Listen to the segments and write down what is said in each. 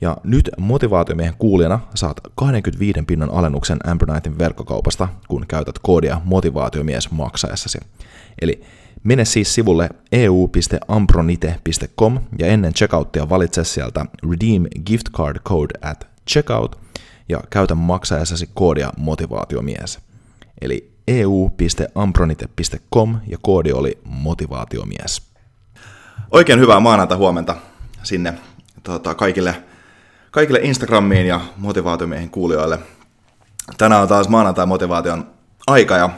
Ja nyt Motivaatiomiehen kuulijana saat 25% alennuksen Ambroniten verkkokaupasta, kun käytät koodia motivaatiomies maksaessasi. Eli mene siis sivulle eu.ambronite.com ja ennen checkouttia valitse sieltä Redeem Gift Card Code at checkout ja käytä maksaessasi koodia motivaatiomies. Eli eu.ambronite.com ja koodi oli motivaatiomies. Oikein hyvää maanantai-huomenta sinne kaikille Instagramiin ja Motivaatiomiehen kuulijoille. Tänään on taas maanantai-motivaation aika ja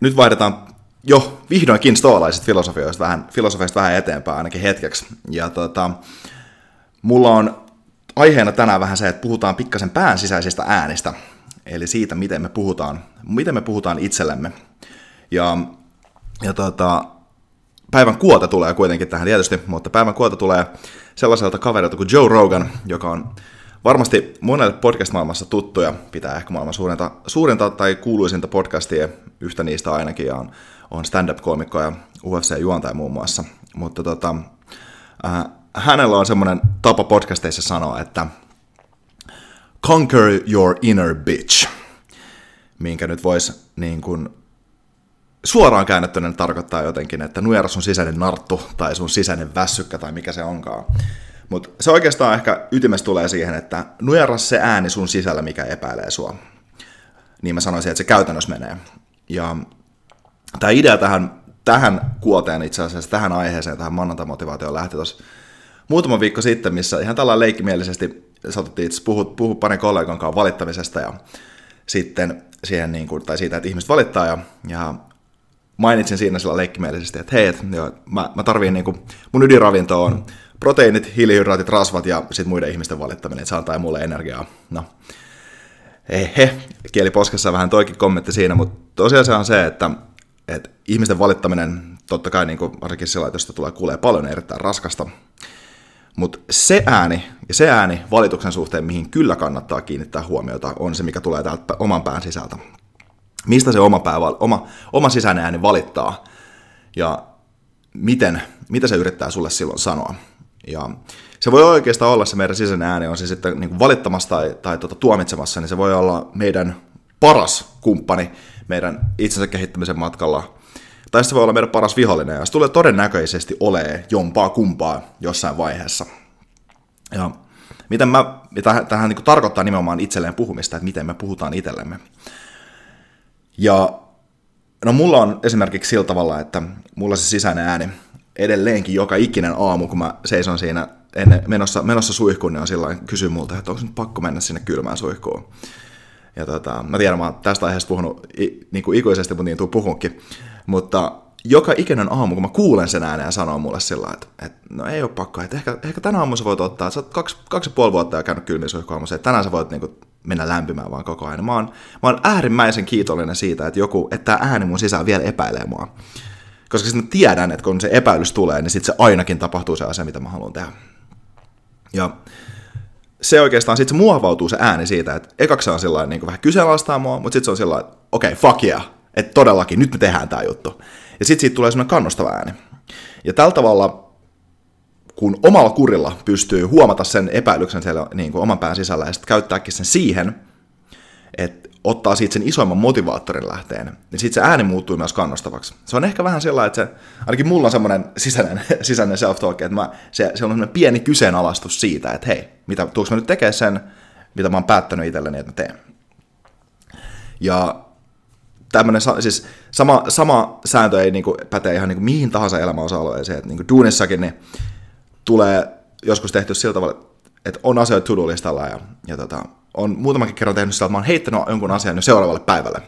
nyt vaihdetaan jo vihdoinkin stoalaisista filosofioista vähän eteenpäin ainakin hetkeksi. Ja mulla on aiheena tänään vähän se, että puhutaan pikkasen pään sisäisistä äänistä, eli siitä, miten me puhutaan itsellemme. Ja päivän kuota tulee kuitenkin tähän tietysti, mutta päivän kuota tulee sellaiselta kaverilta kuin Joe Rogan, joka on varmasti monelle podcast-maailmassa tuttu ja pitää ehkä maailman suurinta tai kuuluisinta podcastia, yhtä niistä ainakin, ja on stand-up-koomikko ja UFC-juontaja muun muassa. Mutta hänellä on semmoinen tapa podcasteissa sanoa, että conquer your inner bitch, minkä nyt voisi niin kuin suoraan käännettynä tarkoittaa jotenkin, että nuera sun sisäinen narttu tai sun sisäinen väsykkä tai mikä se onkaan. Mutta se oikeastaan ehkä ytimessä tulee siihen, että nuera se ääni sun sisällä, mikä epäilee sua. Niin mä sanoisin, että se käytännössä menee. Ja tämä idea tähän kuoteen itse asiassa, tähän aiheeseen, tähän maanantamotivaatioon lähti tuossa muutama viikko sitten, missä ihan tällä leikkimielisesti satuttiin itse puhua parin kollegan kanssa valittamisesta ja sitten siihen niin kuin, tai siitä, että ihmiset valittaa ja mainitsin siinä sillä leikkimielisesti, että hei, mä tarviin niinku, mun ydinravinto on proteiinit, hiilihydraatit, rasvat ja sit muiden ihmisten valittaminen, että se antaa mulle energiaa. No, kieli poskessa vähän toikin kommentti siinä, mutta tosiasia on se, että ihmisten valittaminen, totta kai niinku, varsinkin sillä, että tulee kuulee paljon erittäin raskasta, mutta se ääni valituksen suhteen, mihin kyllä kannattaa kiinnittää huomiota, on se, mikä tulee täältä oman pään sisältä. Mistä se oma sisäinen ääni valittaa ja mitä se yrittää sulle silloin sanoa. Ja se voi oikeastaan olla se meidän sisäinen ääni, on se sitten niin kuin valittamassa tai tuomitsemassa, niin se voi olla meidän paras kumppani meidän itsensä kehittämisen matkalla. Tai se voi olla meidän paras vihollinen ja se tulee todennäköisesti olemaan jompaa kumpaa jossain vaiheessa. Ja tähän niin kuin tarkoittaa nimenomaan itselleen puhumista, että miten me puhutaan itsellemme. Ja no mulla on esimerkiksi sillä tavalla, että mulla se sisäinen ääni edelleenkin joka ikinen aamu, kun mä seison siinä menossa suihkuun, niin on sillain kysyy multa, että onko nyt pakko mennä sinne kylmään suihkuun. Ja mä tiedän, mä oon tästä aiheesta puhunut niin kuin ikuisesti, mutta niin tuu puhunkin. Mutta joka ikinen aamu, kun mä kuulen sen ääneen, sanoo mulle sillä että no ei ole pakko, että ehkä tänä aamu sä voit ottaa, että sä oot 2,5 vuotta jo käynyt kylmiä suihkuaamussa, että tänään sä voit niin kuin mennä lämpimään vaan koko ajan. Mä oon äärimmäisen kiitollinen siitä, että tämä ääni mun sisään vielä epäilee mua. Koska sitten mä tiedän, että kun se epäilys tulee, niin sitten se ainakin tapahtuu se asia, mitä mä haluan tehdä. Ja se oikeastaan, sitten se muovautuu se ääni siitä, että ekaksi se on sillain niin kuin vähän kyseenalaistaa mua, mutta sitten se on sillain, että okei, fuck yeah, että todellakin, nyt me tehdään tämä juttu. Ja sitten siitä tulee semmoinen kannustava ääni. Ja tällä tavalla kun omalla kurilla pystyy huomata sen epäilyksen siellä niin kuin oman pään sisällä ja sitten käyttääkin sen siihen, että ottaa siitä sen isoimman motivaattorin lähteen, niin sitten se ääni muuttuu myös kannustavaksi. Se on ehkä vähän sellainen, että se, ainakin mulla on semmoinen sisäinen self-talk, että se on semmoinen pieni kyseenalaistus siitä, että hei, tuuks mä nyt tekemään sen, mitä mä oon päättänyt itselleni, että mä teen. Ja tämmönen, siis sama sääntö ei niinku pätee ihan niinku mihin tahansa elämäosa-alueeseen. Niinku duunissakin niin tulee joskus tehty sillä tavalla, että on asioita to-do-listalla ja on muutamankin kerran tehnyt sillä, että mä oon heittänyt jonkun asian jo seuraavalle päivälle,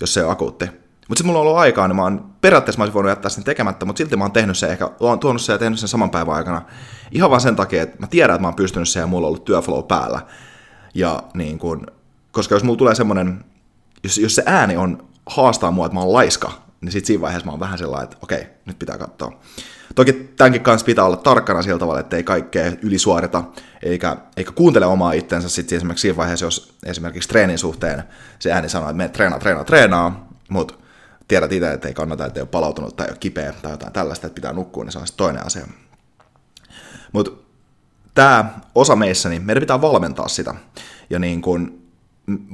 jos se ei ole akuutti. Mutta sitten mulla on ollut aikaa, niin periaatteessa mä olisin voinut jättää sen tekemättä, mutta silti mä oon tehnyt sen ehkä, oon tuonut sen ja tehnyt sen saman päivän aikana. Ihan vaan sen takia, että mä tiedän, että mä oon pystynyt sen ja mulla on ollut työflow päällä. Ja niin kun, koska jos mulla tulee semmoinen, jos se ääni on haastaa mua, että mä oon laiska, niin sit siinä vaiheessa mä oon vähän sellainen, että okei, nyt pitää katsoa. Toki tämänkin kanssa pitää olla tarkkana sillä tavalla, että ei kaikkea ylisuorita, eikä kuuntele omaa itsensä sitten esimerkiksi siinä vaiheessa, jos esimerkiksi treenin suhteen se ääni sanoo, että mene treenaa, mutta tiedät itse, että ei kannata, että ei ole palautunut tai ei ole kipeä tai jotain tällaista, että pitää nukkua, niin se on sitten toinen asia. Mutta tämä osa meissä, niin meidän pitää valmentaa sitä. Ja niin kun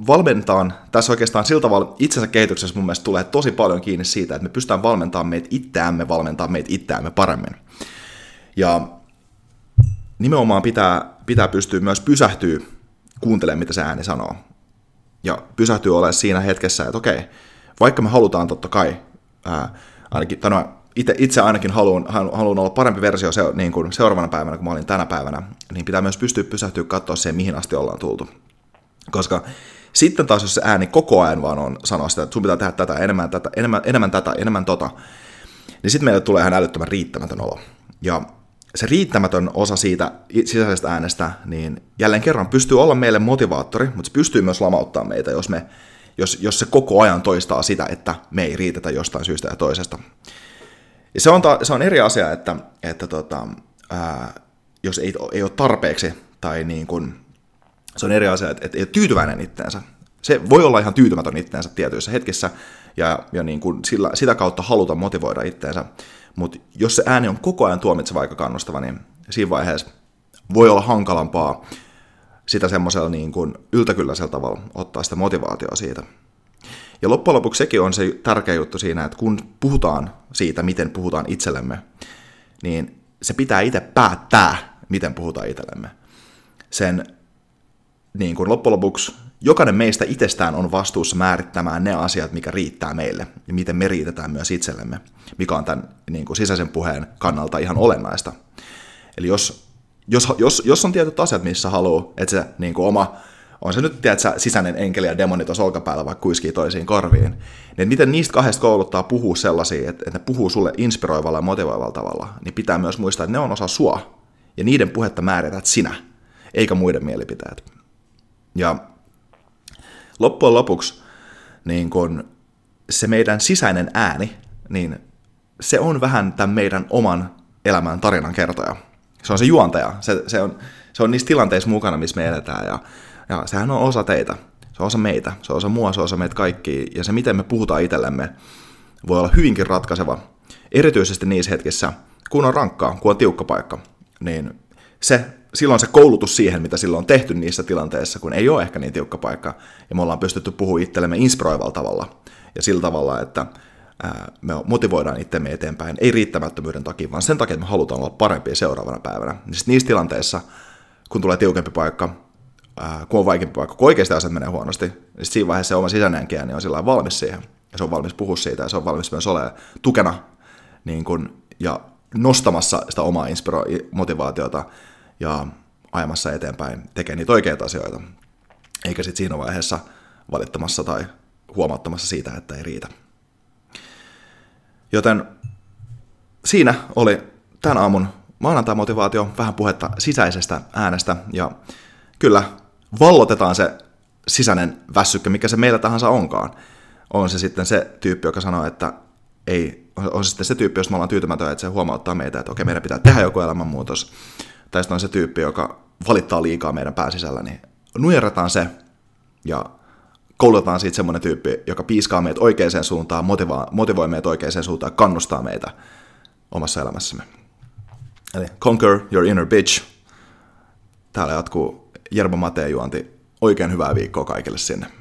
valmentaan, tässä oikeastaan sillä tavalla itsensä kehityksessä mun mielestä tulee tosi paljon kiinni siitä, että me pystytään valmentamaan meitä itseämme paremmin. Ja nimenomaan pitää pystyä myös pysähtyä kuuntelemaan, mitä se ääni sanoo. Ja pysähtyä olemaan siinä hetkessä, että okei, vaikka me halutaan totta kai, itse ainakin haluan olla parempi versio niin kuin seuraavana päivänä, kun mä olin tänä päivänä, niin pitää myös pystyä pysähtyä katsoa siihen, mihin asti ollaan tultu. Koska sitten taas, jos se ääni koko ajan vaan on sanoa sitä, että sun pitää tehdä tätä, enemmän tota, niin sitten meille tulee ihan älyttömän riittämätön olo. Ja se riittämätön osa siitä sisäisestä äänestä, niin jälleen kerran pystyy olla meille motivaattori, mutta se pystyy myös lamauttaa meitä, jos se koko ajan toistaa sitä, että me ei riitetä jostain syystä ja toisesta. Ja se on eri asia, että jos ei ole tarpeeksi, tai niin kuin, se on eri asia, että ei ole tyytyväinen itteensä. Se voi olla ihan tyytymätön itteensä tietyissä hetkissä, ja niin kuin sitä kautta haluta motivoida itteensä. Mutta jos se ääni on koko ajan tuomitseva aika kannustava, niin siinä vaiheessa voi olla hankalampaa sitä semmoisella niin kuin yltäkylläisellä tavalla ottaa sitä motivaatiota siitä. Ja loppujen lopuksi sekin on se tärkeä juttu siinä, että kun puhutaan siitä, miten puhutaan itsellemme, niin se pitää itse päättää, miten puhutaan itsellemme. Sen niin kuin loppujen lopuksi jokainen meistä itsestään on vastuussa määrittämään ne asiat, mikä riittää meille, ja miten me riitetään myös itsellemme, mikä on tämän niin kuin sisäisen puheen kannalta ihan olennaista. Eli jos on tietyt asiat, missä haluaa, että se niin kuin oma, on se nyt tiedät, sisäinen enkeli ja demoni tuossa olkapäällä vaikka kuiskii toisiin korviin, niin miten niistä kahdesta kouluttaa puhua sellaisia, että ne puhuu sulle inspiroivalla ja motivoivalla tavalla, niin pitää myös muistaa, että ne on osa sua, ja niiden puhetta määrität sinä, eikä muiden mielipiteet. Ja loppujen lopuksi niin kun se meidän sisäinen ääni, niin se on vähän tämän meidän oman elämän tarinan kertoja. Se on se juontaja, se on niissä tilanteissa mukana, missä me eletään, ja sehän on osa teitä, se on osa meitä, se on osa mua, se on osa meitä kaikkia, ja se miten me puhutaan itsellemme voi olla hyvinkin ratkaiseva, erityisesti niissä hetkissä, kun on rankkaa, kun on tiukka paikka, niin silloin se koulutus siihen, mitä silloin on tehty niissä tilanteissa, kun ei ole ehkä niin tiukka paikka, ja me ollaan pystytty puhumaan itsellemme inspiroivalla tavalla, ja sillä tavalla, että me motivoidaan itsemme eteenpäin, ei riittämättömyyden takia, vaan sen takia, että me halutaan olla parempia seuraavana päivänä. Niin sitten niissä tilanteissa, kun tulee tiukempi paikka, kun on vaikeampi paikka, kun oikeasti asiat menee huonosti, niin siinä vaiheessa se oma sisäinen ääni on sillä valmis siihen, ja se on valmis puhua siitä, ja se on valmis myös olemaan tukena niin kun, ja nostamassa sitä omaa motivaatiota ja ajamassa eteenpäin, tekee niitä oikeita asioita, eikä sitten siinä vaiheessa valittamassa tai huomauttamassa siitä, että ei riitä. Joten siinä oli tämän aamun maanantai-motivaatio, vähän puhetta sisäisestä äänestä, ja kyllä vallotetaan se sisäinen väsykkä, mikä se meillä tahansa onkaan. On se sitten se tyyppi, joka sanoo, että ei, on se sitten se tyyppi, jos me ollaan tyytymätön, että se huomauttaa meitä, että okei, meidän pitää tehdä joku elämänmuutos, tai sitten on se tyyppi, joka valittaa liikaa meidän pääsisällä, niin nujerrataan se, ja koulutetaan siitä semmoinen tyyppi, joka piiskaa meitä oikeaan suuntaan, motivoi meitä oikeaan suuntaan, kannustaa meitä omassa elämässämme. Eli conquer your inner bitch. Täällä jatkuu Jerba Mateen juonti. Oikein hyvää viikkoa kaikille sinne.